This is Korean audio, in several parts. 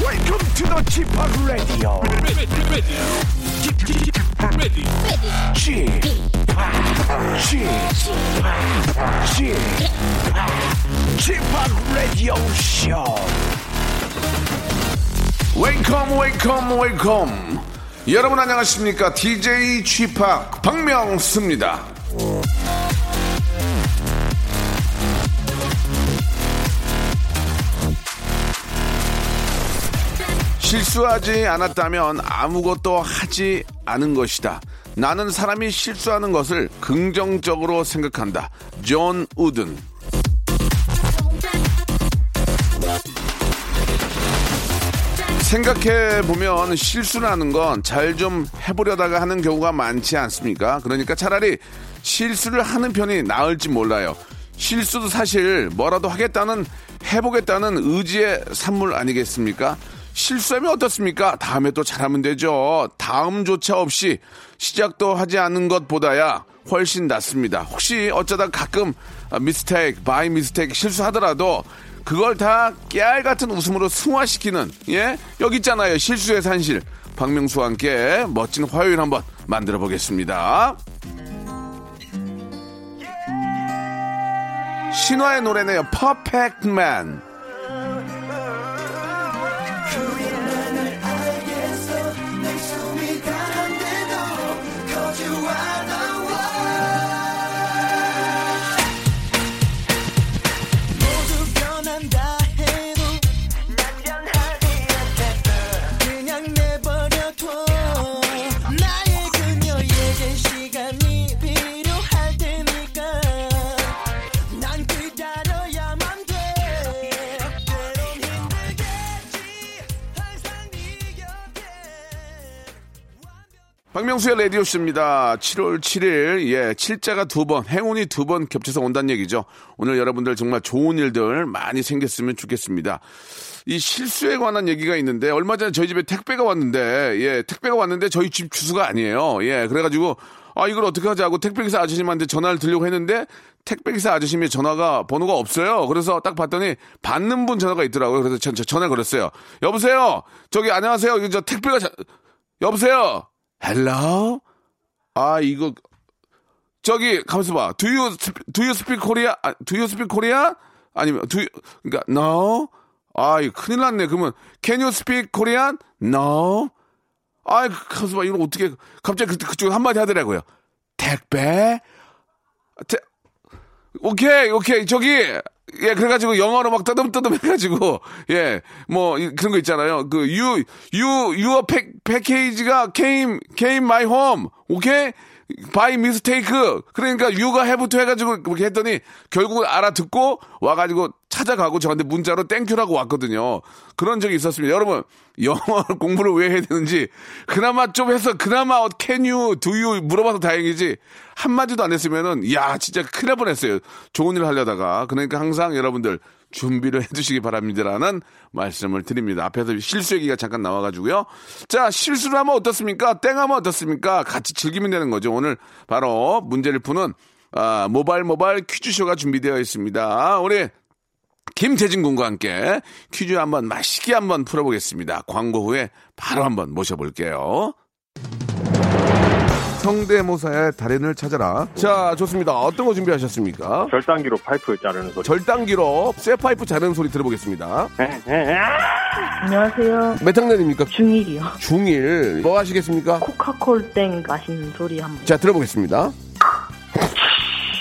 Welcome to the G-POP Radio. G-POP Radio Show. Welcome, welcome, welcome. 여러분 안녕하십니까? DJ G-POP 박명수입니다. 실수하지 않았다면 아무것도 하지 않은 것이다. 나는 사람이 실수하는 것을 긍정적으로 생각한다. 존 우든. 생각해보면 실수라는 건 잘 좀 해보려다가 하는 경우가 많지 않습니까? 그러니까 차라리 실수를 하는 편이 나을지 몰라요. 실수도 사실 뭐라도 하겠다는, 해보겠다는 의지의 산물 아니겠습니까? 실수하면 어떻습니까? 다음에 또 잘하면 되죠. 다음조차 없이 시작도 하지 않은 것보다야 훨씬 낫습니다. 혹시 어쩌다 가끔 미스테이크, 바이 미스테이크 실수하더라도 그걸 다 깨알 같은 웃음으로 승화시키는, 예? 여기 있잖아요. 실수의 산실. 박명수와 함께 멋진 화요일 한번 만들어 보겠습니다. 신화의 노래네요. 퍼펙트 맨. 박명수의 라디오쇼입니다. 7월 7일, 예, 7자가 두 번, 행운이 두 번 겹쳐서 온다는 얘기죠. 오늘 여러분들 정말 좋은 일들 많이 생겼으면 좋겠습니다. 이 실수에 관한 얘기가 있는데, 얼마 전에 저희 집에 택배가 왔는데, 예, 택배가 왔는데 저희 집 주소가 아니에요. 예, 그래가지고, 아, 이걸 어떻게 하지 하고 택배기사 아저씨님한테 전화를 드리려고 했는데, 택배기사 아저씨님의 전화가, 번호가 없어요. 그래서 딱 봤더니, 받는 분 전화가 있더라고요. 그래서 전화를 걸었어요. 여보세요? 저기, 안녕하세요. 저 택배가, 여보세요? 헬로? 아, 이거, 저기, 가만있어 봐. Do you speak Korea? Do you speak Korea? 아니면, 그니까, no? 아이, 큰일 났네. 그러면, can you speak Korean? no? 아이, 가만있어 봐. 이거 어떻게, 갑자기 그쪽에 한마디 하더라고요. 택배? 오케이. 저기, 예, 그래가지고 영어로 막 떠듬떠듬 해가지고, 예, 뭐, 그런 거 있잖아요. 그, your package가 came my home. 오케이? by mistake. 그러니까 you가 have부터 해가지고 그렇게 했더니 결국 알아듣고 와가지고 찾아가고 저한테 문자로 땡큐라고 왔거든요. 그런 적이 있었습니다. 여러분, 영어 공부를 왜 해야 되는지, 그나마 좀 해서, 그나마 can you, do you 물어봐서 다행이지, 한마디도 안 했으면은, 야, 진짜 큰일 날 뻔했어요. 좋은 일 하려다가. 그러니까 항상 여러분들 준비를 해주시기 바랍니다라는 말씀을 드립니다. 앞에서 실수 얘기가 잠깐 나와가지고요. 자, 실수를 하면 어떻습니까? 땡하면 어떻습니까? 같이 즐기면 되는 거죠. 오늘 바로 문제를 푸는, 아, 모발 퀴즈쇼가 준비되어 있습니다. 우리 김재진 군과 함께 퀴즈 한번 맛있게 한번 풀어보겠습니다. 광고 후에 바로 한번 모셔볼게요. 성대모사의 달인을 찾아라. 자, 좋습니다. 어떤 거 준비하셨습니까? 절단기로 파이프 자르는 소리. 절단기로 쇠 파이프 자르는 소리 들어보겠습니다. 안녕하세요. 몇 학년입니까? 중1이요. 중1. 뭐 하시겠습니까? 코카콜땡 마시는 소리 한번. 자, 들어보겠습니다.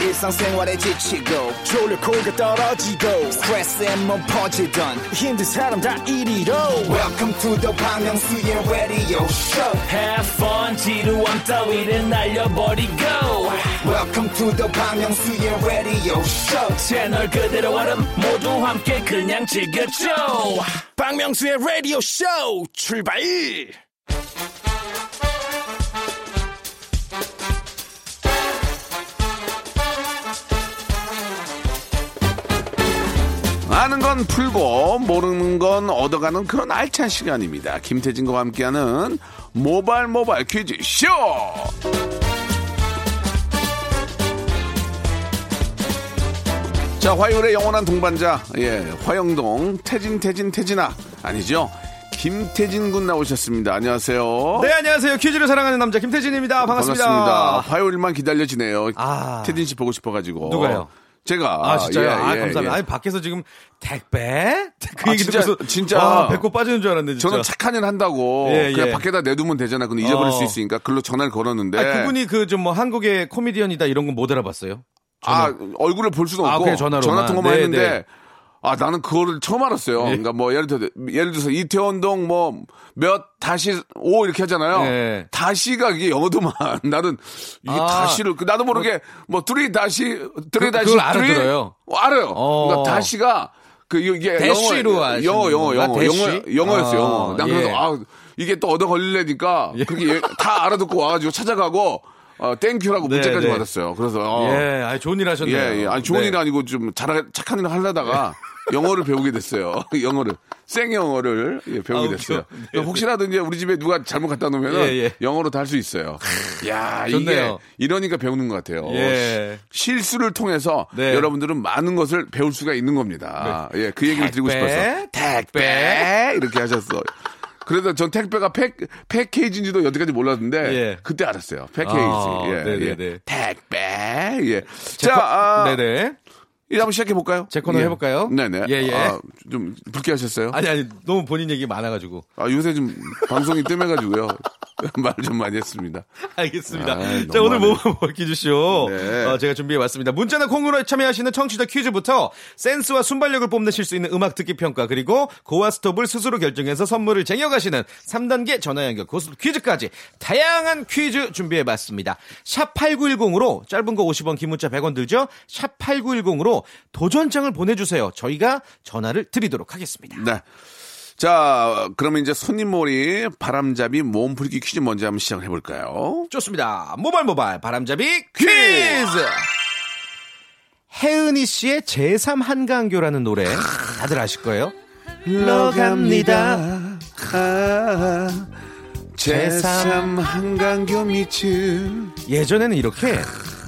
일상생활에 지치고 졸려 코가 떨어지고 스트레스에 몸 퍼지던 힘든 사람 다 이리로 Welcome to the 박명수의 radio show. Have fun 지루함 따위를 날려버리고 Welcome to the 박명수의 radio show. 채널 그대로 얼음 모두 함께 그냥 즐겨줘. 박명수의 radio show 출발. 아는 건 풀고 모르는 건 얻어가는 그런 알찬 시간입니다. 김태진과 함께하는 모발 퀴즈 쇼. 자, 화요일의 영원한 동반자, 화영동 태진아 아니죠? 김태진 군 나오셨습니다. 안녕하세요. 네, 안녕하세요. 퀴즈를 사랑하는 남자 김태진입니다. 반갑습니다. 화요일만 기다려지네요. 태진 씨 보고 싶어가지고. 누가요? 제가. 아, 진짜요? 감사합니다. 아니, 밖에서 지금 택배? 그 얘기 듣고서 진짜. 배꼽 빠지는 줄 알았는데, 진짜. 저는 착한 일 한다고. 그냥 밖에다 내두면 되잖아. 근데 잊어버릴 수 있으니까 글로 전화를 걸었는데. 아니, 그분이 한국의 코미디언이다 이런 건 못 알아봤어요? 얼굴을 볼 수도 없고. 전화 통화만 했는데. 네. 나는 그거를 처음 알았어요. 그러니까 예를 들어서 이태원동 몇 다시 5 이렇게 하잖아요. 다시가 이게 영어도만 나는 이게 다시를 나도 모르게 3 다시 그걸 알아들어요. 알아요. 그러니까 다시가 이게 영어였어요. 난 그래서 이게 또 얻어 걸리려니까 그게 다 알아듣고 와가지고 찾아가고. 땡큐라고 문자까지 받았어요. 그래서 좋은 일 하셨네요. 아니 좋은 일 아니고 좀 착한 일을 하려다가 영어를 배우게 됐어요. 영어를 배우게 됐어요. 네. 혹시라도 이제 우리 집에 누가 잘못 갖다 놓으면은 영어로 다 할 수 있어요. 야, 좋네요. 이게 이러니까 배우는 것 같아요. 실수를 통해서 여러분들은 많은 것을 배울 수가 있는 겁니다. 네. 그 얘기를 드리고 싶어서 택배 이렇게 하셨어. 그래서 전 택배가 패키지인지도 여태까지 몰랐는데 그때 알았어요. 패키지. 택배. 네네. 이제 한번 시작해 볼까요? 제 코너 해볼까요? 네네. 좀 불쾌하셨어요? 아니 너무 본인 얘기 많아가지고. 요새 좀 방송이 뜸해가지고요. 말 좀 많이 했습니다. 알겠습니다. 자, 오늘 모바일 퀴즈쇼. 제가 준비해 왔습니다. 문자나 콩으로 참여하시는 청취자 퀴즈부터 센스와 순발력을 뽐내실 수 있는 음악 듣기 평가, 그리고 고와 스톱을 스스로 결정해서 선물을 쟁여가시는 3단계 전화 연결 고스톱 퀴즈까지 다양한 퀴즈 준비해 봤습니다. 샵 8910으로 짧은 거 50원, 긴 문자 100원 들죠? 샵 8910으로 도전장을 보내주세요. 저희가 전화를 드리도록 하겠습니다. 네. 자, 그러면 이제 손님몰이 바람잡이 몸풀기 퀴즈 먼저 한번 시작을 해볼까요? 좋습니다. 모발 바람잡이 퀴즈. 혜은이 씨의 제3한강교라는 노래 다들 아실 거예요. 흘러갑니다. 제3한강교 밑을. 예전에는 이렇게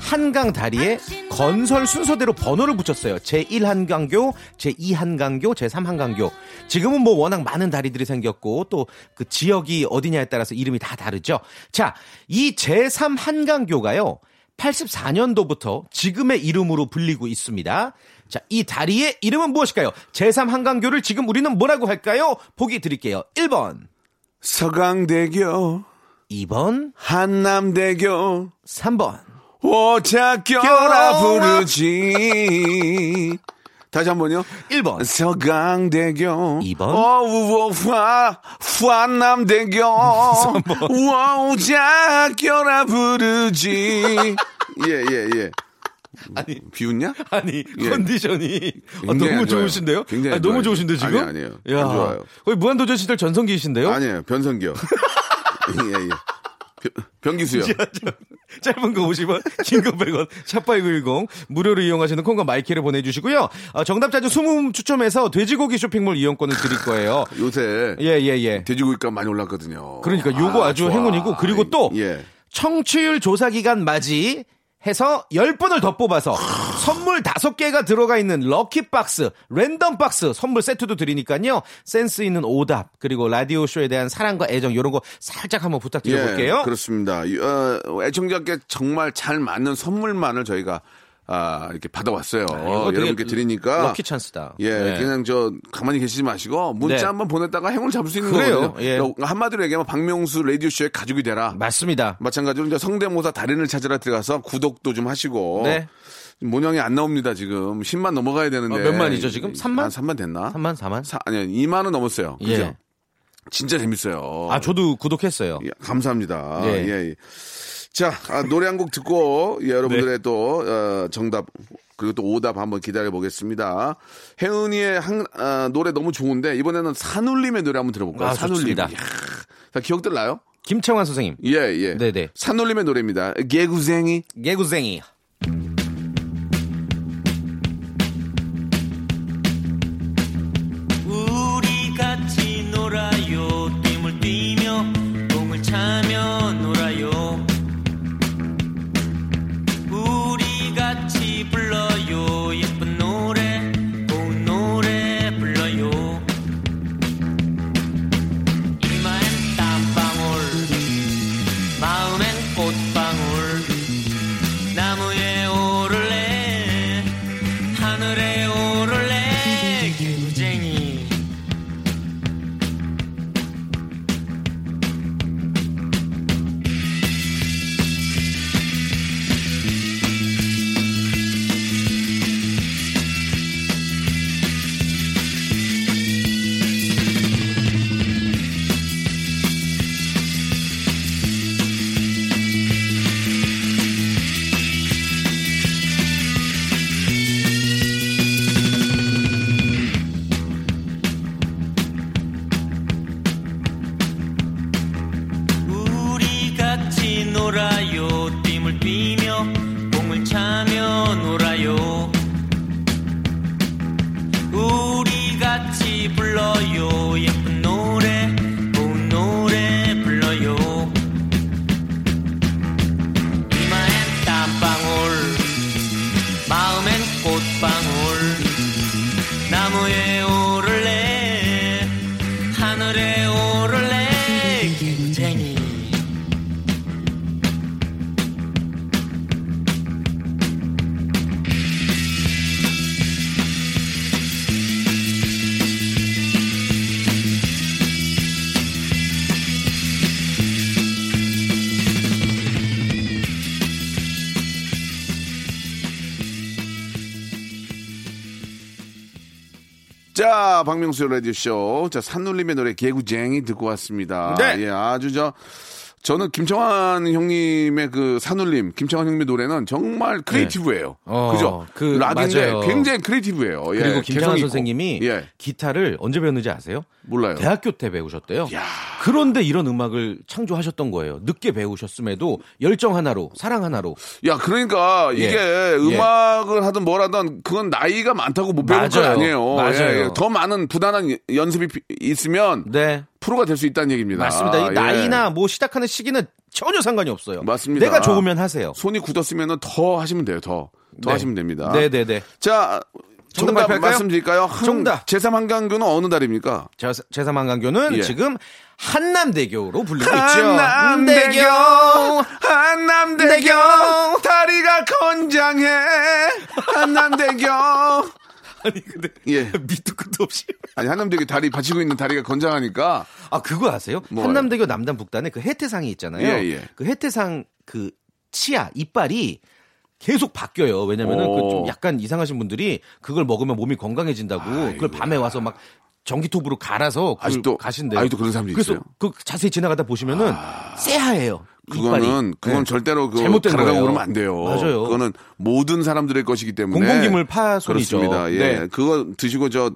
한강 다리에 건설 순서대로 번호를 붙였어요. 제1한강교, 제2한강교, 제3한강교. 지금은 워낙 많은 다리들이 생겼고 또 그 지역이 어디냐에 따라서 이름이 다 다르죠. 자, 이 제3한강교가요. 84년도부터 지금의 이름으로 불리고 있습니다. 자, 이 다리의 이름은 무엇일까요? 제3한강교를 지금 우리는 뭐라고 할까요? 보기 드릴게요. 1번. 서강대교. 2번. 한남대교. 3번. 오차교라 부르지. 다시 한 번요. 1번 서강대교. 2번 오우오화 환남대교. 3번 오차교라 부르지. 예. 아니 비웃냐? 아니 컨디션이 너무 좋으신데요? 굉장히 너무 좋으신데 지금? 아니에요. 안 좋아요. 거의 무한도전 시절 전성기이신데요? 아니에요, 변성기요. 예. 변기수요. 짧은 거 50원, 긴 거 100원, 샷8910 무료로 이용하시는 콩과 마이키를 보내주시고요. 정답자주 20분 추첨해서 돼지고기 쇼핑몰 이용권을 드릴 거예요. 요새 돼지고기값 많이 올랐거든요. 그러니까 요거 아주 좋아. 행운이고, 그리고 또 청취율 조사 기간 맞이 해서 10분을 더 뽑아서 선물 5개가 들어가 있는 럭키박스, 랜덤박스 선물 세트도 드리니까요. 센스 있는 오답, 그리고 라디오쇼에 대한 사랑과 애정, 이런 거 살짝 한번 부탁드려볼게요. 그렇습니다. 애청자께 정말 잘 맞는 선물만을 저희가 이렇게 받아왔어요. 여러분께 드리니까. 럭키 찬스다. 예, 네. 그냥 저 가만히 계시지 마시고 문자 네. 한번 보냈다가 행운을 잡을 수 있는 거예요. 예. 한마디로 얘기하면 박명수 라디오쇼의 가족이 되라. 맞습니다. 마찬가지로 이제 성대모사 달인을 찾으러 들어가서 구독도 좀 하시고. 네. 모양이 안 나옵니다, 지금. 10만 넘어가야 되는데. 몇 만이죠, 지금? 3만? 아, 3만 됐나? 3만, 4만? 아니요, 2만은 넘었어요. 그죠? 예. 진짜 재밌어요. 아, 저도 구독했어요. 예, 감사합니다. 예. 예. 자, 노래 한 곡 듣고 예, 여러분들의 네. 또 정답 그리고 또 오답 한번 기다려보겠습니다. 혜은이의 노래 너무 좋은데 이번에는 산울림의 노래 한번 들어볼까요? 아, 산울림. 자, 기억들 나요? 김창완 선생님. 예, 예. 네네. 산울림의 노래입니다. 개구쟁이. 개구쟁이. 자, 박명수 라디오쇼. 자, 산울림의 노래 개구쟁이 듣고 왔습니다. 네. 예, 아주 저는 김창완 형님의 그 산울림, 김창완 형님의 노래는 정말 크리에이티브예요. 네. 그죠? 락인데 굉장히 크리에이티브예요. 예, 그리고 김창완 선생님이 예. 기타를 언제 배웠는지 아세요? 몰라요. 대학교 때 배우셨대요. 야. 그런데 이런 음악을 창조하셨던 거예요. 늦게 배우셨음에도 열정 하나로, 사랑 하나로. 야, 그러니까 이게 예. 음악을 예. 하든 뭘 하든 그건 나이가 많다고 못 배우는 건 아니에요. 맞아요. 예. 더 많은 부단한 연습이 있으면 네. 프로가 될 수 있다는 얘기입니다. 맞습니다. 이 나이나 예. 뭐 시작하는 시기는 전혀 상관이 없어요. 맞습니다. 내가 좋으면 하세요. 손이 굳었으면 더 하시면 돼요. 더 네. 하시면 됩니다. 네네네. 자, 정답 말씀드릴까요? 정답. 제3한강교는 어느 달입니까? 제3한강교는 예. 지금 한남대교로 불리고 있죠. 한남대교 다리가 건장해 한남대교. 아니 근데 예. 밑도 끝도 없이 아니 한남대교 다리 받치고 있는 다리가 건장하니까. 아 그거 아세요? 뭐, 한남대교 남단 북단에 그 해태상이 있잖아요. 예. 그 해태상 그 치아 이빨이 계속 바뀌어요. 왜냐면은 그 좀 약간 이상하신 분들이 그걸 먹으면 몸이 건강해진다고 아이고야. 그걸 밤에 와서 막 전기톱으로 갈아서 아직도 가신대요. 아직도 그런 사람들이 있어요. 그래서 그 자세히 지나가다 보시면은 새하예요. 그건 네. 절대로 가라고 그러면 안 돼요. 맞아요. 그거는 모든 사람들의 것이기 때문에 공공기물 파손이죠. 그렇습니다. 예, 네. 그거 드시고 저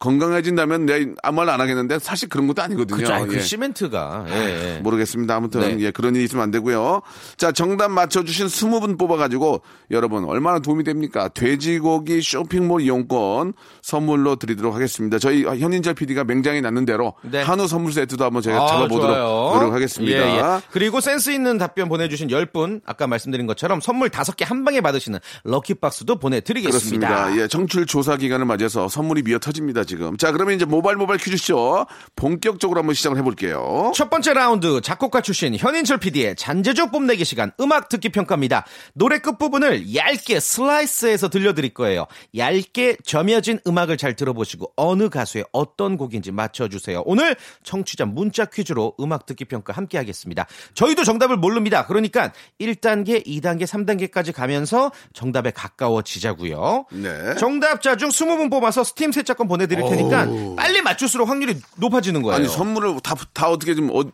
건강해진다면 내 아무 말 안 하겠는데 사실 그런 것도 아니거든요. 그렇죠. 아니, 예. 그 시멘트가 예. 모르겠습니다. 아무튼 네. 예, 그런 일이 있으면 안 되고요. 자, 정답 맞춰주신 20분 뽑아가지고 여러분 얼마나 도움이 됩니까? 돼지고기 쇼핑몰 이용권 선물로 드리도록 하겠습니다. 저희 현인철 PD가 맹장이 났는 대로 네. 한우 선물 세트도 한번 제가 잡아보도록 노력하겠습니다. 예. 그리고 센스 있는 답변 보내주신 10분 아까 말씀드린 것처럼 선물 5개 한 방에 받으시는 럭키박스도 보내드리겠습니다. 그렇습니다. 예, 청출 조사 기간을 맞아서 선물이 미어 터집니다. 지금. 지금. 자, 그러면 이제 모바일 퀴즈쇼 본격적으로 한번 시작을 해볼게요. 첫 번째 라운드, 작곡가 출신 현인철 PD의 잔재주 뽐내기 시간 음악 듣기 평가입니다. 노래 끝부분을 얇게 슬라이스해서 들려드릴 거예요. 얇게 점여진 음악을 잘 들어보시고 어느 가수의 어떤 곡인지 맞춰주세요. 오늘 청취자 문자 퀴즈로 음악 듣기 평가 함께 하겠습니다. 저희도 정답을 모릅니다. 그러니까 1단계, 2단계, 3단계까지 가면서 정답에 가까워지자고요. 네. 정답자 중 20분 뽑아서 스팀 세차권 보내드릴 테니까 빨리 맞출수록 확률이 높아지는 거예요. 아니 선물을 다 어떻게 좀... 왜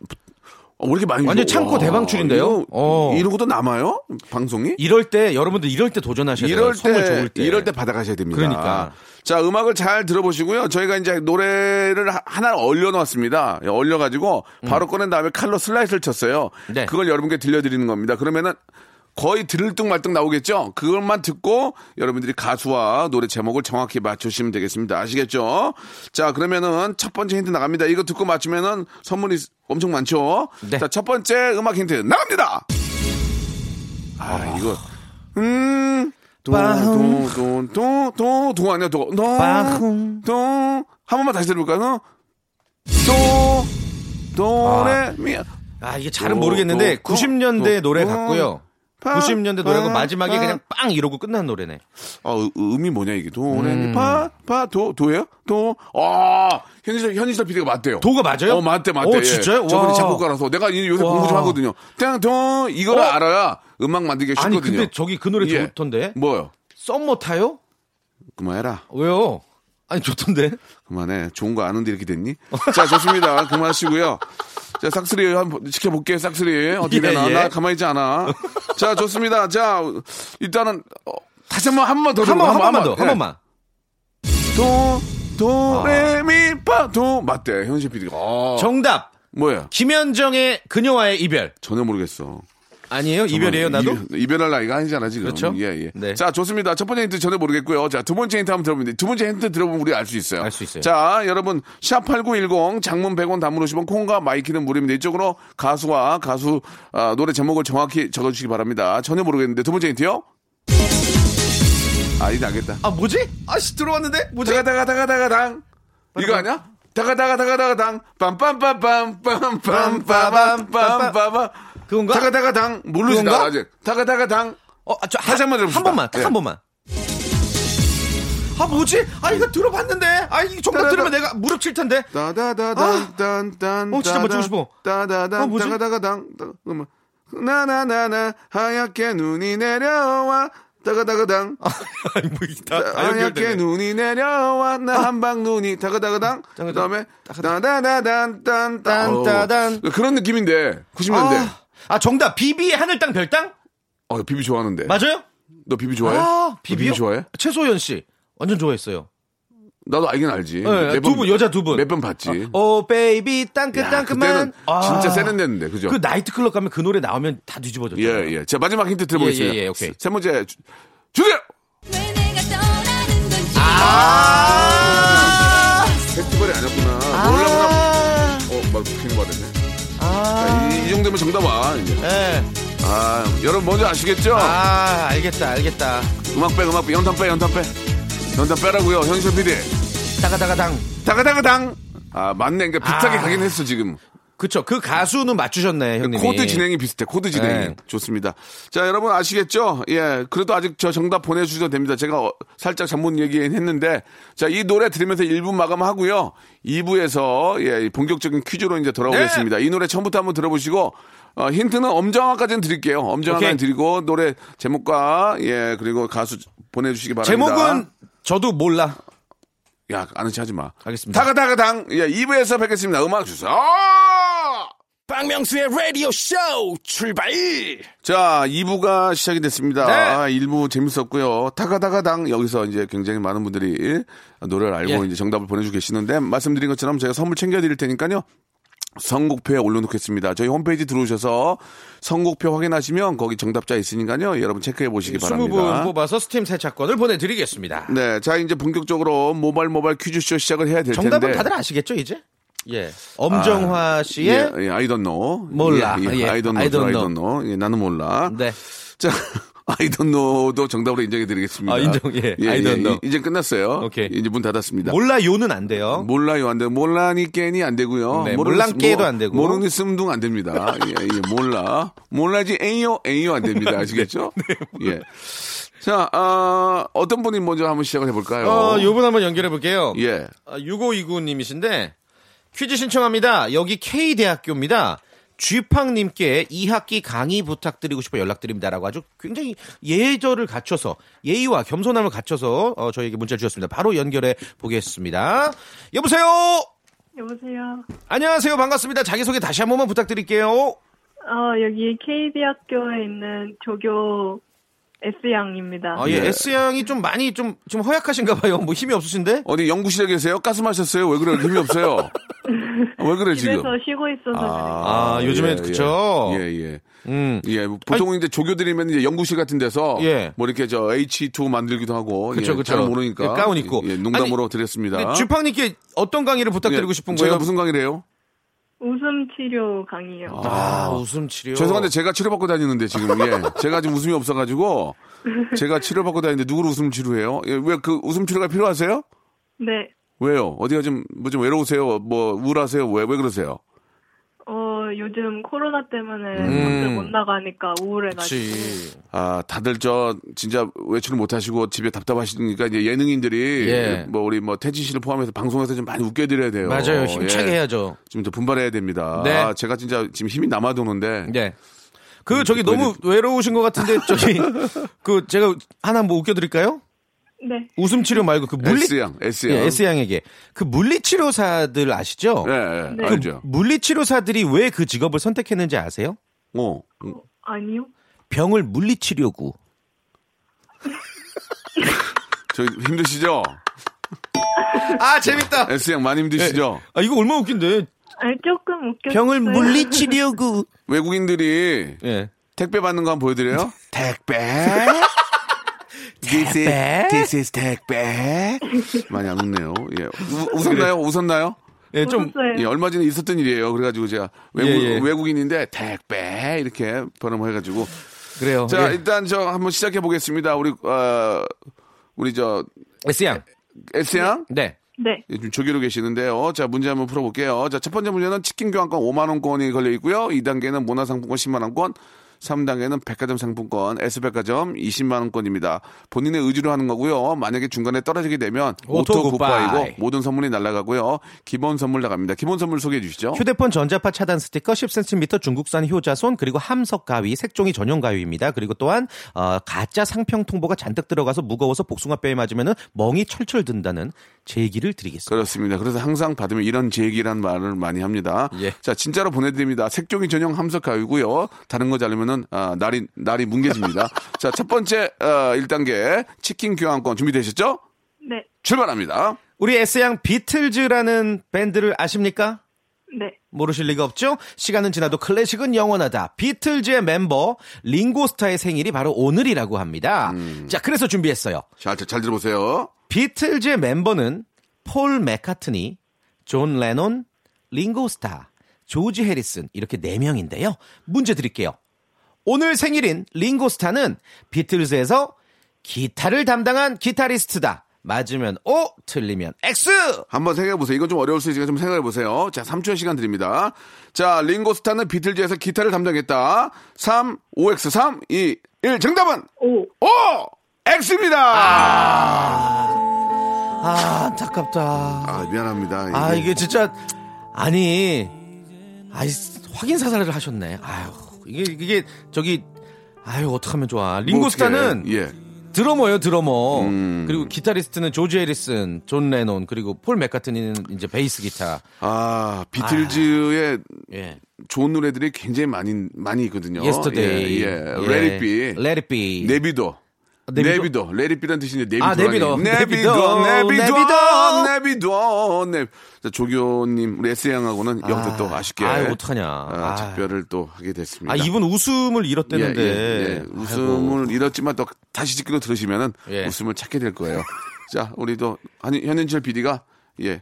이렇게 많이 완전 창고 대방출인데요. 이런 것도 남아요? 방송이? 이럴 때 여러분들 이럴 때 도전하셔야 돼요. 선물 좋을 때. 이럴 때 받아가셔야 됩니다. 그러니까. 자, 음악을 잘 들어보시고요. 저희가 이제 노래를 하나 얼려놓았습니다. 얼려가지고 바로 꺼낸 다음에 칼로 슬라이스를 쳤어요. 네. 그걸 여러분께 들려드리는 겁니다. 그러면은 거의 들을뚱 말뚱 나오겠죠? 그것만 듣고 여러분들이 가수와 노래 제목을 정확히 맞추시면 되겠습니다. 아시겠죠? 자, 그러면은 첫 번째 힌트 나갑니다. 이거 듣고 맞추면은 선물이 엄청 많죠? 네. 자, 첫 번째 음악 힌트 나갑니다! 이거. 도 아니야, 도. 도. 한 번만 다시 들어볼까요? 도레미. 이게 잘은 모르겠는데, 90년대 노래 같고요. 90년대 노래고 마지막에 그냥 빵 이러고 끝난 노래네. 음이 뭐냐 이게 도네 도예요? 도. 현인철 PD가 맞대요. 도가 맞아요? 맞대. 오, 진짜요? 예. 저분이 작곡가라서 내가 요새 공부 좀 하거든요. 땡도 이거를 알아야 음악 만들기 쉽거든요. 아니 근데 저기 그 노래 좋던데. 예. 뭐요? 썸머 타요? 그만해라. 왜요? 아니 좋던데. 그만해. 좋은 거 아는데 이렇게 됐니? 자, 좋습니다. 그만하시고요. 자, 싹쓸이 한번 지켜볼게. 싹쓸이 어떻게 되나? 나 가만히 있지 않아. 자, 좋습니다. 자, 일단은 다시 한 번만 더. 도레미파도 맞대. 현실 PD가. 정답. 뭐야? 김현정의 그녀와의 이별. 전혀 모르겠어. 아니에요? 이별이에요? 나도? 이별할 나이가 아니잖아 지금. 그렇죠? 예. 네. 자, 좋습니다. 첫 번째 힌트 전혀 모르겠고요. 자, 두 번째 힌트 한번 들어보면, 두 번째 힌트 들어보면 우리 알 수 있어요. 알 수 있어요. 자, 여러분 샵8910 장문 100원 단문 50원 콩과 마이키는 무료입니다. 이쪽으로 가수와 노래 제목을 정확히 적어주시기 바랍니다. 전혀 모르겠는데 두 번째 힌트요? 이제 알겠다. 뭐지? 들어왔는데? 뭐지? 다가다가다가당 이거 아니야? 다가다가다가당 빰빰빰빰빰빰빰빰빰빰빰 그건가? 다가다가당 모르지 나 아직. 다가다가당. 다시 한번 들어봅시다. 한 번만. 뭐지? 이거 들어봤는데. 이거 정답 들으면 내가 무릎 칠 텐데. 다다다다단단. 진짜 맞추고 싶어. 다다다. 뭐지? 다가다가당. 나나나나 하얗게 눈이 내려와. 다가다가당. 하얗게 눈이 내려와 나 한방 눈이 다가다가당. 그다음에 다다다단단단단. 그런 느낌인데 90년대. 정답. 비비의 하늘 땅 별땅? 비비 좋아하는데. 맞아요? 너 비비 좋아해? 비비 좋아해? 최소연 씨 완전 좋아했어요. 나도 알긴 알지. 네, 여자 두 분. 몇 번 봤지. 베이비 땅끝 땅끝만. 진짜 세련됐는데 그죠? 그 나이트클럽 가면 그 노래 나오면 다 뒤집어졌죠. 예. 자, 마지막 힌트 들어보겠습니다. 예, 오케이. 세 번째 주세요. 페스티벌이 아니었구나. 몰랐구나. 막 피는 거 같네. 이 정도면 정답 와 이제. 네. 여러분 먼저 아시겠죠? 알겠다. 음악 빼, 연탄 빼. 연탄 빼라고요, 현실 PD. 다가다가당. 맞네. 그러니까 비슷하게 가긴 했어 지금. 그렇죠. 그 가수는 맞추셨네, 형님. 코드 진행이 비슷해. 네. 좋습니다. 자, 여러분 아시겠죠? 예. 그래도 아직 저 정답 보내주셔도 됩니다. 제가 살짝 잘못 얘기는 했는데, 자, 이 노래 들으면서 1부 마감하고요. 2부에서 본격적인 퀴즈로 이제 돌아오겠습니다. 네. 이 노래 처음부터 한번 들어보시고. 힌트는 엄정화까지는 드릴게요. 엄정화까지 드리고 노래 제목과 그리고 가수 보내주시기 바랍니다. 제목은 저도 몰라. 아는 체 하지 마. 알겠습니다. 다가다가당. 2부에서 뵙겠습니다. 음악 주세요. 박명수의 라디오 쇼 출발. 자, 2부가 시작이 됐습니다. 네. 1부 재밌었고요. 다가다가당 여기서 이제 굉장히 많은 분들이 노래를 알고 이제 정답을 보내주고 계시는데, 말씀드린 것처럼 제가 선물 챙겨드릴 테니까요. 선곡표에 올려놓겠습니다. 저희 홈페이지 들어오셔서 선곡표 확인하시면 거기 정답자 있으니까요. 여러분 체크해 보시기 바랍니다. 20분 뽑아서 스팀 세차권을 보내드리겠습니다. 네, 자 이제 본격적으로 모바일 퀴즈쇼 시작을 해야 될 텐데. 정답은 다들 아시겠죠 이제? 예. 엄정화 씨의 I don't know. 몰라. I don't know. 나는 몰라. 네. 자, I don't know도 정답으로 인정해드리겠습니다. 아, 인정, 예. 예, I don't know. 이제 끝났어요. 오케이. 이제 문 닫았습니다. 몰라요는 안 돼요. 몰라요 안 돼요. 몰라니 깨니 안 되고요. 네, 몰랑 깨도 안 되고. 모르니 씀둥 안 됩니다. 예, 예, 몰라. 몰라지 에이요, 에이요 안 됩니다. 아시겠죠? 네, 네. 예. 자, 어떤 분이 먼저 한번 시작을 해볼까요? 요분 한번 연결해볼게요. 예. 6529님이신데, 퀴즈 신청합니다. 여기 K대학교입니다. 쥐팡님께 2학기 강의 부탁드리고 싶어 연락드립니다라고 아주 굉장히 예절을 갖춰서 예의와 겸손함을 갖춰서 저에게 문자를 주셨습니다. 바로 연결해 보겠습니다. 여보세요. 여보세요. 안녕하세요. 반갑습니다. 자기소개 다시 한 번만 부탁드릴게요. 여기 KB학교에 있는 조교 S양입니다. 아, 예. S양이 좀 많이 좀 허약하신가 봐요. 뭐 힘이 없으신데? 어디 연구실에 계세요? 가슴하셨어요? 왜 그래요? 힘이 없어요? 아, 왜 그래 지금? 집에서 쉬고 있어서. 아, 요즘에 그렇죠. 예. 예, 보통 아니, 이제 조교들이면 이제 연구실 같은 데서 예. 뭐 이렇게 저 H2 만들기도 하고. 그렇죠, 예, 그렇죠. 잘 모르니까. 예, 가운 입고. 예, 농담으로 아니, 드렸습니다. 주팡님께 어떤 강의를 부탁드리고 예, 싶은 거예요? 제가 무슨 강의를 해요? 웃음 치료 강의요. 아, 웃음 치료. 죄송한데 제가 치료받고 다니는데 지금 예. 제가 지금 웃음이 없어가지고 제가 치료받고 다니는데 누구를 웃음 치료해요? 예, 왜 그 웃음 치료가 필요하세요? 네. 왜요? 어디가 좀 뭐 좀 외로우세요? 뭐 우울하세요? 왜 그러세요? 요즘 코로나 때문에 밖에 못 나가니까 우울해가지고. 아, 다들 저 진짜 외출을 못 하시고 집에 답답하시니까 이제 예능인들이 예. 뭐 우리 뭐 태진 씨를 포함해서 방송에서 좀 많이 웃겨드려야 돼요. 맞아요, 힘차게 예. 해야죠. 지금 더 분발해야 됩니다. 네. 아, 제가 진짜 지금 힘이 남아도는데. 네. 그 저기 너무 외로우신 것 같은데 저기 그 제가 하나 뭐 웃겨드릴까요? 네. 웃음 치료 말고 그 S양. 예, S양에게 그 물리치료사들 아시죠? 네. 그 알죠. 물리치료사들이 왜 그 직업을 선택했는지 아세요? 아니요. 병을 물리치려고. 저 힘드시죠? 아, 재밌다. S양 많이 힘드시죠? 네. 아, 이거 얼마나 웃긴데. 아니, 조금 웃겼어요. 병을 물리치려고. 외국인들이 네. 택배 받는 거 한번 보여드려요? 택배? This is 택배. 많이 안 웃네요. 예. 웃었나요? 웃었나요? 예, 좀. 예, 얼마 전에 있었던 일이에요. 그래가지고 제가 외국인인데 택배 이렇게 번호해가지고. 그래요. 자, 예. 일단 저 한번 시작해 보겠습니다. 우리 저 S양. 네. 예, 조교로 계시는데요. 자, 문제 한번 풀어볼게요. 자, 첫 번째 문제는 치킨 교환권 5만원권이 걸려 있고요. 2단계는 문화상품권 10만원권. 3단계는 백화점 상품권, S백화점 20만원권입니다. 본인의 의지로 하는 거고요. 만약에 중간에 떨어지게 되면 오토 굿바이고 모든 선물이 날아가고요. 기본 선물 나갑니다. 기본 선물 소개해 주시죠. 휴대폰 전자파 차단 스티커 10cm 중국산 효자손 그리고 함석 가위, 색종이 전용 가위입니다. 그리고 또한 가짜 상평 통보가 잔뜩 들어가서 무거워서 복숭아뼈에 맞으면 멍이 철철 든다는 제기를 드리겠습니다. 그렇습니다. 그래서 항상 받으면 이런 제기란 말을 많이 합니다. 예. 자, 진짜로 보내드립니다. 색종이 전용 함석 가위고요. 다른 거 자르면 날이 뭉개집니다. 자, 첫 번째 1단계 치킨 교환권 준비되셨죠? 네. 출발합니다. 우리 S양 비틀즈라는 밴드를 아십니까? 네. 모르실 리가 없죠? 시간은 지나도 클래식은 영원하다. 비틀즈의 멤버 링고스타의 생일이 바로 오늘이라고 합니다. 자, 그래서 준비했어요. 잘 들어보세요. 비틀즈의 멤버는 폴 맥카트니, 존 레논, 링고스타, 조지 해리슨 이렇게 4명인데요. 문제 드릴게요. 오늘 생일인 링고스타는 비틀즈에서 기타를 담당한 기타리스트다. 맞으면 O, 틀리면 X. 한번 생각해보세요. 이건 좀 어려울 수 있으니까 좀 생각해보세요. 자, 3초의 시간 드립니다. 자, 링고스타는 비틀즈에서 기타를 담당했다. 3, OX, 3, 2, 1. 정답은 O, X입니다. 아, 안타깝다. 아, 미안합니다. 아, 이게 진짜 아니 확인 사살을 하셨네. 아유. 이게 저기 어떡하면 좋아. 링고스타는 예. 드러머예요. 그리고 기타리스트는 조지 해리슨, 존 레논, 그리고 폴 맥카트니는 이제 베이스 기타. 아, 비틀즈의 예. 좋은 노래들이 굉장히 많이 있거든요. Yesterday, Let It Be, 내비도. 내비도, 레리비란 뜻인데 내비도. 조교님, 우리 S양하고는 영도 또 아쉽게 어떡하냐. 작별을 또 하게 됐습니다. 아, 이분 웃음을 잃었다는데. 예. 웃음을 잃었지만 또 다시 짓기로 들으시면은 예. 웃음을 찾게 될 거예요. 자, 우리 또 현인철 PD가 예.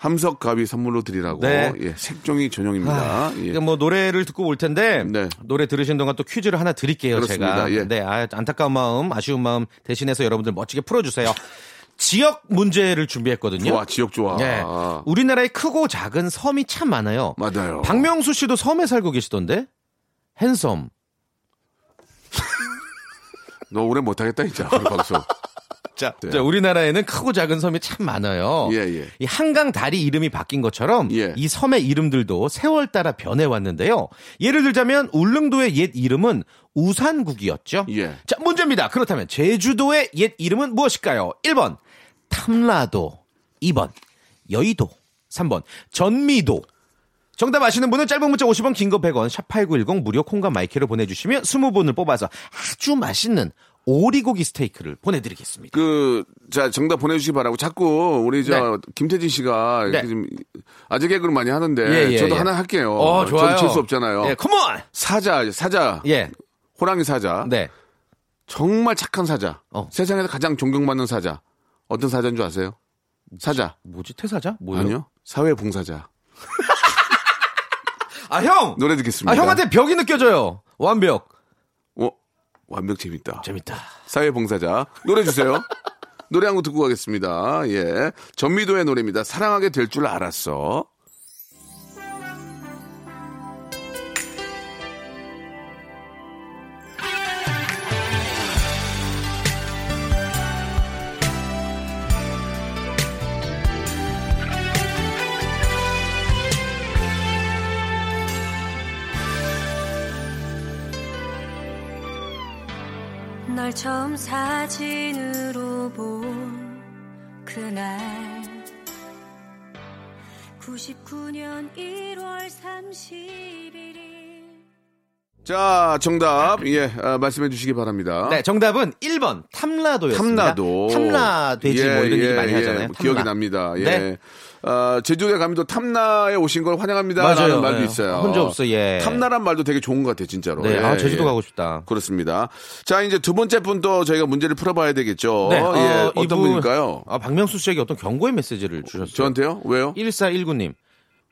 함석 가위 선물로 드리라고. 네. 예, 색종이 전용입니다. 아, 예. 뭐 노래를 듣고 올 텐데 네. 노래 들으신 동안 또 퀴즈를 하나 드릴게요. 그렇습니다. 제가. 예. 네, 안타까운 마음, 아쉬운 마음 대신해서 여러분들 멋지게 풀어주세요. 지역 문제를 준비했거든요. 좋아, 지역 좋아. 네. 우리나라에 크고 작은 섬이 참 많아요. 맞아요. 박명수 씨도 섬에 살고 계시던데? 핸섬. 너 오래 못하겠다 이제 우리 방송. 자, 우리나라에는 크고 작은 섬이 참 많아요. 예, 예. 이 한강 다리 이름이 바뀐 것처럼 예. 이 섬의 이름들도 세월 따라 변해왔는데요. 예를 들자면 울릉도의 옛 이름은 우산국이었죠. 예. 자, 문제입니다. 그렇다면 제주도의 옛 이름은 무엇일까요? 1번 탐라도, 2번 여의도, 3번 전미도. 정답 아시는 분은 짧은 문자 50원, 긴 거 100원, 샵8910 무료 콩과 마이크로 보내주시면 20분을 뽑아서 아주 맛있는 오리고기 스테이크를 보내드리겠습니다. 자, 정답 보내주시기 바라고. 자꾸 우리 저 네. 김태진 씨가 이렇게 네. 좀 아재 개그를 많이 하는데 예, 예, 저도 예. 하나 할게요. 좋아요. 저도 칠 수 없잖아요. 예, 컴온! 사자. 예. 호랑이 사자. 네. 정말 착한 사자. 세상에서 가장 존경받는 사자. 어떤 사자인 줄 아세요? 사자. 뭐지? 태사자? 뭐예요? 아니요. 사회봉사자. 아, 형! 노래 듣겠습니다. 아, 형한테 벽이 느껴져요. 완벽. 완벽 재밌다. 사회봉사자. 노래 주세요. 노래 한 곡 듣고 가겠습니다. 예. 전미도의 노래입니다. 사랑하게 될 줄 알았어. 널 처음 사진으로 본 그날 99년 1월 31일. 자, 정답. 예, 말씀해 주시기 바랍니다. 네, 정답은 1번 탐라도였습니다. 탐라돼지 뭐 이런 얘기 많이 하잖아요. 탐라. 기억이 납니다. 예. 네. 제주도에 가면 또 탐라에 오신 걸 환영합니다라는 말도 있어요. 혼자 없어, 예. 탐라란 말도 되게 좋은 것 같아요, 진짜로. 네, 예, 제주도 가고 싶다. 그렇습니다. 자, 이제 두 번째 분 또 저희가 문제를 풀어봐야 되겠죠. 네, 예, 어떤 분일까요? 박명수 씨에게 어떤 경고의 메시지를 주셨어요. 저한테요? 왜요? 1419님.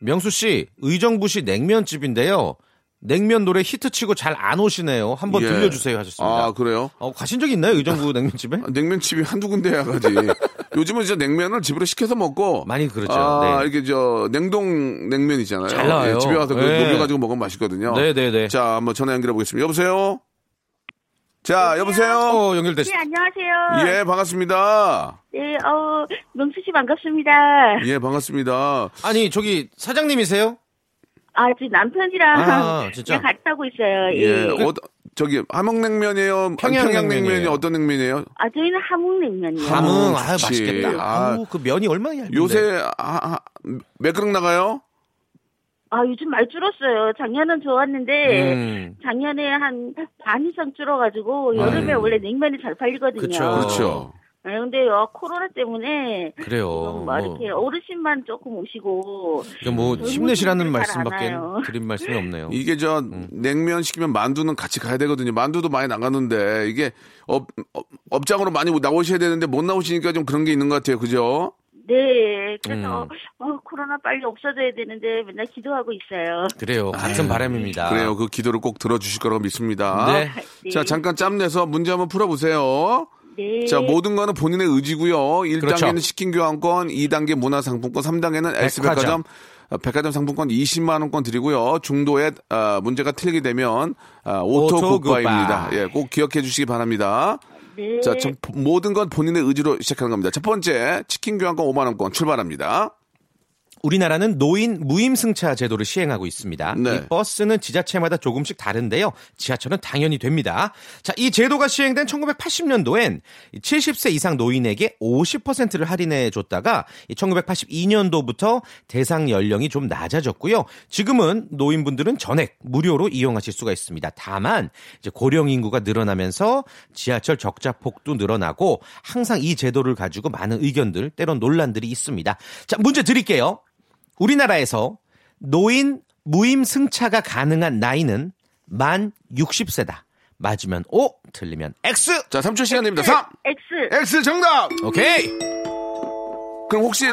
명수 씨, 의정부시 냉면집인데요. 냉면 노래 히트치고 잘 안 오시네요. 한번 예. 들려주세요 하셨습니다. 아, 그래요? 가신 적이 있나요? 의정부 냉면집에? 냉면집이 한두 군데야 가지. 요즘은 진짜 냉면을 집으로 시켜서 먹고. 많이 그렇죠. 네. 이렇게 냉동 냉면 있잖아요. 잘 나와요. 예, 집에 와서 네. 녹여가지고 먹으면 맛있거든요. 네네네. 자, 한번 전화 연결해보겠습니다. 여보세요? 자, 여보세요? 연결됐습니다. 네, 안녕하세요. 예, 반갑습니다. 네, 명수 씨 반갑습니다. 예, 반갑습니다. 아니, 저기 사장님이세요? 지금 남편이랑 진짜 같다고 있어요. 예. 저기 함흥냉면이에요. 평양냉면이 어떤 냉면이에요? 저희는 함흥냉면이에요. 함흥, 맛있겠다. 그 면이 얼마나 얇은데. 요새 몇 그릇 나가요? 요즘 많이 줄었어요. 작년은 좋았는데 작년에 한 반 이상 줄어가지고 여름에 원래 냉면이 잘 팔리거든요. 그렇죠. 근데요, 코로나 때문에. 그래요. 이렇게 어르신만 조금 오시고. 그러니까 힘내시라는 말씀밖에 드린 말씀이 없네요. 이게 냉면 시키면 만두는 같이 가야 되거든요. 만두도 많이 나가는데, 이게 업장으로 많이 나오셔야 되는데, 못 나오시니까 좀 그런 게 있는 것 같아요. 그죠? 네, 그래서 코로나 빨리 없어져야 되는데 맨날 기도하고 있어요. 그래요, 같은 바람입니다. 그래요, 그 기도를 꼭 들어주실 거라고 믿습니다. 네. 네. 자, 잠깐 짬내서 문제 한번 풀어보세요. 네. 자, 모든 거는 본인의 의지고요. 1단계는 그렇죠. 치킨 교환권, 2단계 문화상품권, 3단계는 S백화점, 백화점 상품권 20만 원권 드리고요. 중도에 문제가 틀리게 되면 오토 굿바이입니다. 예, 꼭 기억해 주시기 바랍니다. 네. 자, 모든 건 본인의 의지로 시작하는 겁니다. 첫 번째, 치킨 교환권 5만 원권 출발합니다. 우리나라는 노인 무임승차 제도를 시행하고 있습니다. 네. 이 버스는 지자체마다 조금씩 다른데요. 지하철은 당연히 됩니다. 자, 이 제도가 시행된 1980년도엔 70세 이상 노인에게 50%를 할인해 줬다가 1982년도부터 대상 연령이 좀 낮아졌고요. 지금은 노인분들은 전액 무료로 이용하실 수가 있습니다. 다만 이제 고령 인구가 늘어나면서 지하철 적자폭도 늘어나고 항상 이 제도를 가지고 많은 의견들, 때론 논란들이 있습니다. 자, 문제 드릴게요. 우리나라에서 노인 무임 승차가 가능한 나이는 만 60세다. 맞으면 O, 틀리면 X. 자, 3초 시간 됩니다. X 정답. 오케이. 그럼 혹시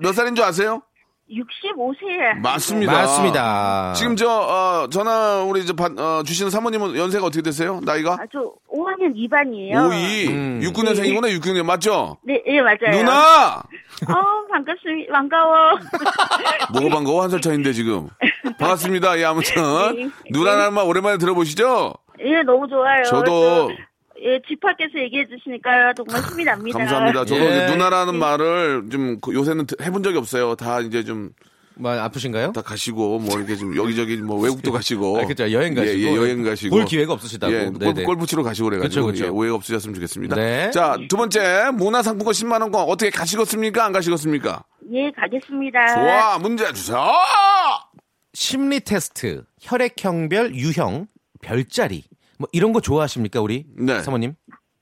몇 살인 줄 아세요? 65세. 맞습니다. 맞습니다. 지금 전화 우리 주시는 사모님은 연세가 어떻게 되세요? 나이가? 아, 저 5학년 2반이에요. 52. 69년생이구나, 네. 69년. 맞죠? 네, 예, 네, 맞아요. 누나! 반갑습니다. 반가워. 뭐가 반가워? 한 살 차인데, 지금. 반갑습니다. 예, 아무튼. 네. 누나는 한번 오랜만에 들어보시죠? 예, 네, 너무 좋아요. 저도. 예, 집합께서 얘기해 주시니까 정말 힘이 납니다. 감사합니다. 저도 예. 누나라는 말을 좀 요새는 해본 적이 없어요. 다 이제 좀. 뭐 아프신가요? 다 가시고, 뭐 이렇게 좀 여기저기 뭐 외국도 가시고. 아, 그죠. 여행 가시고. 예, 여행 가시고. 볼 기회가 없으시다고. 예, 골프 치러 가시고 그래가지고. 그쵸. 예, 오해가 없으셨으면 좋겠습니다. 네. 자, 두 번째. 문화상품권 10만원 권 어떻게 가시겠습니까? 안 가시겠습니까? 예, 가겠습니다. 좋아. 문제 주세요. 심리 테스트, 혈액형별, 유형, 별자리. 뭐 이런 거 좋아하십니까 우리 네. 사모님?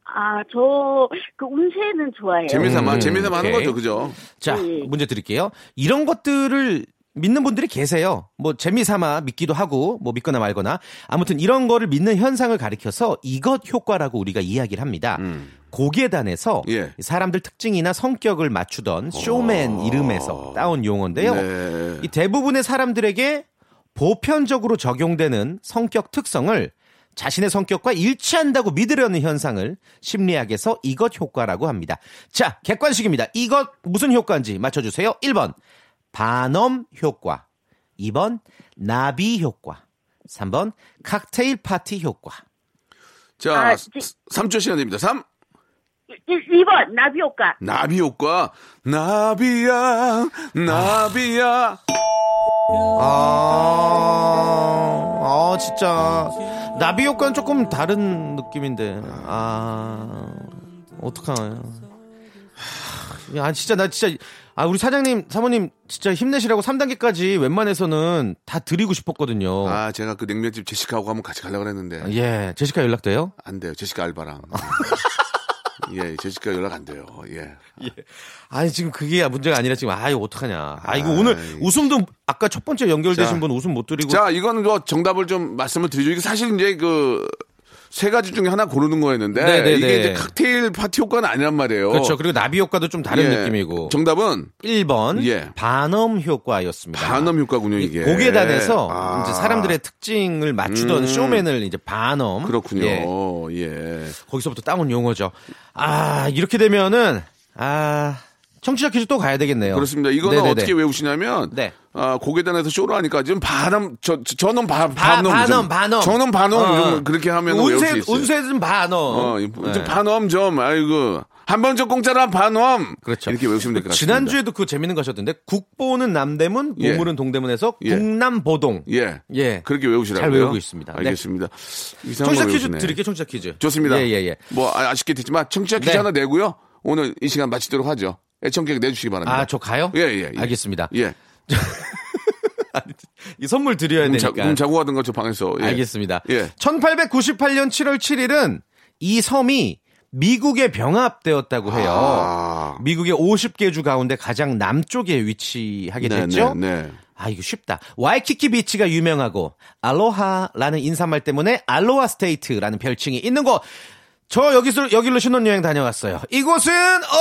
아, 저 그 운세는 좋아해요. 재미삼아 하는 거죠, 그죠? 자, 네. 문제 드릴게요. 이런 것들을 믿는 분들이 계세요. 뭐 재미삼아 믿기도 하고, 뭐 믿거나 말거나. 아무튼 이런 거를 믿는 현상을 가리켜서 이것 효과라고 우리가 이야기를 합니다. 고계단에서 예. 사람들 특징이나 성격을 맞추던 쇼맨 이름에서 따온 용어인데요. 네. 이 대부분의 사람들에게 보편적으로 적용되는 성격 특성을 자신의 성격과 일치한다고 믿으려는 현상을 심리학에서 이것 효과라고 합니다. 자, 객관식입니다. 이것 무슨 효과인지 맞춰주세요. 1번 반엄 효과, 2번 나비 효과, 3번 칵테일 파티 효과. 자, 3초 시간입니다. 2번 나비 효과. 나비 효과. 나비야 나비야. 진짜 나비 효과는 조금 다른 느낌인데. 어떡하나요? 우리 사장님, 사모님 진짜 힘내시라고 3단계까지 웬만해서는 다 드리고 싶었거든요. 아, 제가 그 냉면집 제시카하고 한번 같이 가려고 했는데. 예, 제시카 연락돼요? 안 돼요. 제시카 알바랑. 예, 제시카 연락 안 돼요. 예. 아니, 지금 그게 문제가 아니라 지금, 어떡하냐. 이거 오늘 웃음도 아까 첫 번째 연결되신 분 웃음 못 드리고. 자, 이거는 정답을 좀 말씀을 드리죠. 이게 사실 이제 세 가지 중에 하나 고르는 거였는데. 네네네. 이게 이제 칵테일 파티 효과는 아니란 말이에요. 그렇죠. 그리고 나비 효과도 좀 다른 느낌이고. 정답은? 1번. 예. 반엄 효과였습니다. 반엄 효과군요, 이게. 고개단에서 이제 사람들의 특징을 맞추던 쇼맨을 이제 반엄. 그렇군요. 예. 거기서부터 따온 용어죠. 이렇게 되면은, 청취자 퀴즈 또 가야 되겠네요. 그렇습니다. 이거는 네네네. 어떻게 외우시냐면 네. 고개단에서 쇼를 하니까 지금 반음 저는 반음 저는 반음 좀 그렇게 하면 외울 수 있어요. 운세 좀 반음 좀 반음 좀 아이고 한 번 좀 공짜로 한 반음 그렇죠. 이렇게 외우시면 될 것 같습니다. 지난주에도 그 재밌는 거 하셨던데 국보는 남대문 보물은 동대문에서 국남보동 예 그렇게 외우시라고요. 잘 외우고 있습니다. 알겠습니다. 네. 청취자 퀴즈 드릴게요. 청취자 퀴즈 좋습니다. 예. 뭐 아쉽게 됐지만 청취자 퀴즈 하나 내고요. 오늘 이 시간 마치도록 하죠. 애청객 내주시기 바랍니다. 저 가요? 예. 알겠습니다. 예. 이 선물 드려야 되니까. 자고 가든가 저 방에서. 예. 알겠습니다. 예. 1898년 7월 7일은 이 섬이 미국에 병합되었다고 해요. 미국의 50개 주 가운데 가장 남쪽에 위치하게 됐죠. 네. 이거 쉽다. 와이키키 비치가 유명하고 알로하라는 인사말 때문에 알로하 스테이트라는 별칭이 있는 곳. 저 여기로 신혼여행 다녀왔어요. 이곳은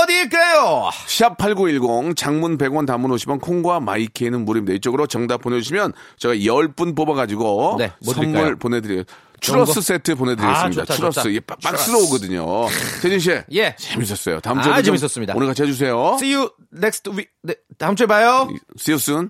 어디일까요? 샵8910 장문 100원 단문 50원 콩과 마이키에는 무료입니다. 이쪽으로 정답 보내주시면 제가 10분 뽑아가지고 뭐 선물 보내드려요. 추러스 세트 보내드리겠습니다. 좋다, 추러스. 이게 박스로 오거든요. 세진 씨. 예. 재밌었어요. 다음 주에 재밌었습니다. 오늘 같이 해주세요. See you next week. 네, 다음 주에 봐요. See you soon.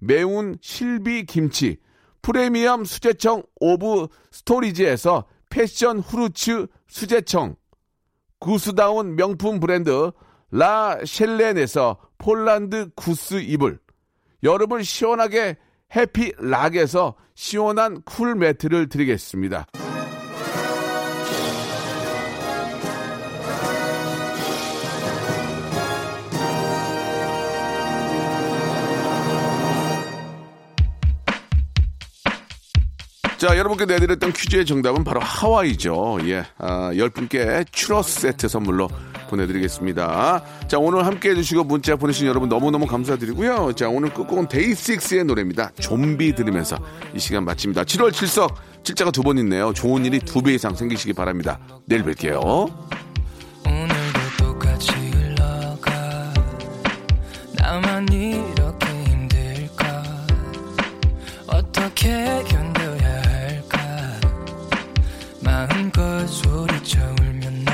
매운 실비김치, 프리미엄 수제청 오브 스토리지에서 패션 후르츠 수제청, 구스다운 명품 브랜드 라 셸렌에서 폴란드 구스 이불, 여름을 시원하게 해피락에서 시원한 쿨매트를 드리겠습니다. 자, 여러분께 내드렸던 퀴즈의 정답은 바로 하와이죠. 예, 10분께 추러스 세트 선물로 보내드리겠습니다. 자, 오늘 함께 해주시고 문자 보내신 여러분 너무너무 감사드리고요. 자, 오늘 끝곡은 데이식스의 노래입니다. 좀비 들으면서 이 시간 마칩니다. 7월 7석, 7자가 2번 있네요. 좋은 일이 2배 이상 생기시기 바랍니다. 내일 뵐게요. 오늘도 똑같이 흘러가 나만 이렇게 힘들까 어떻게 견뎌야 할까 마음껏 소리쳐 울면 나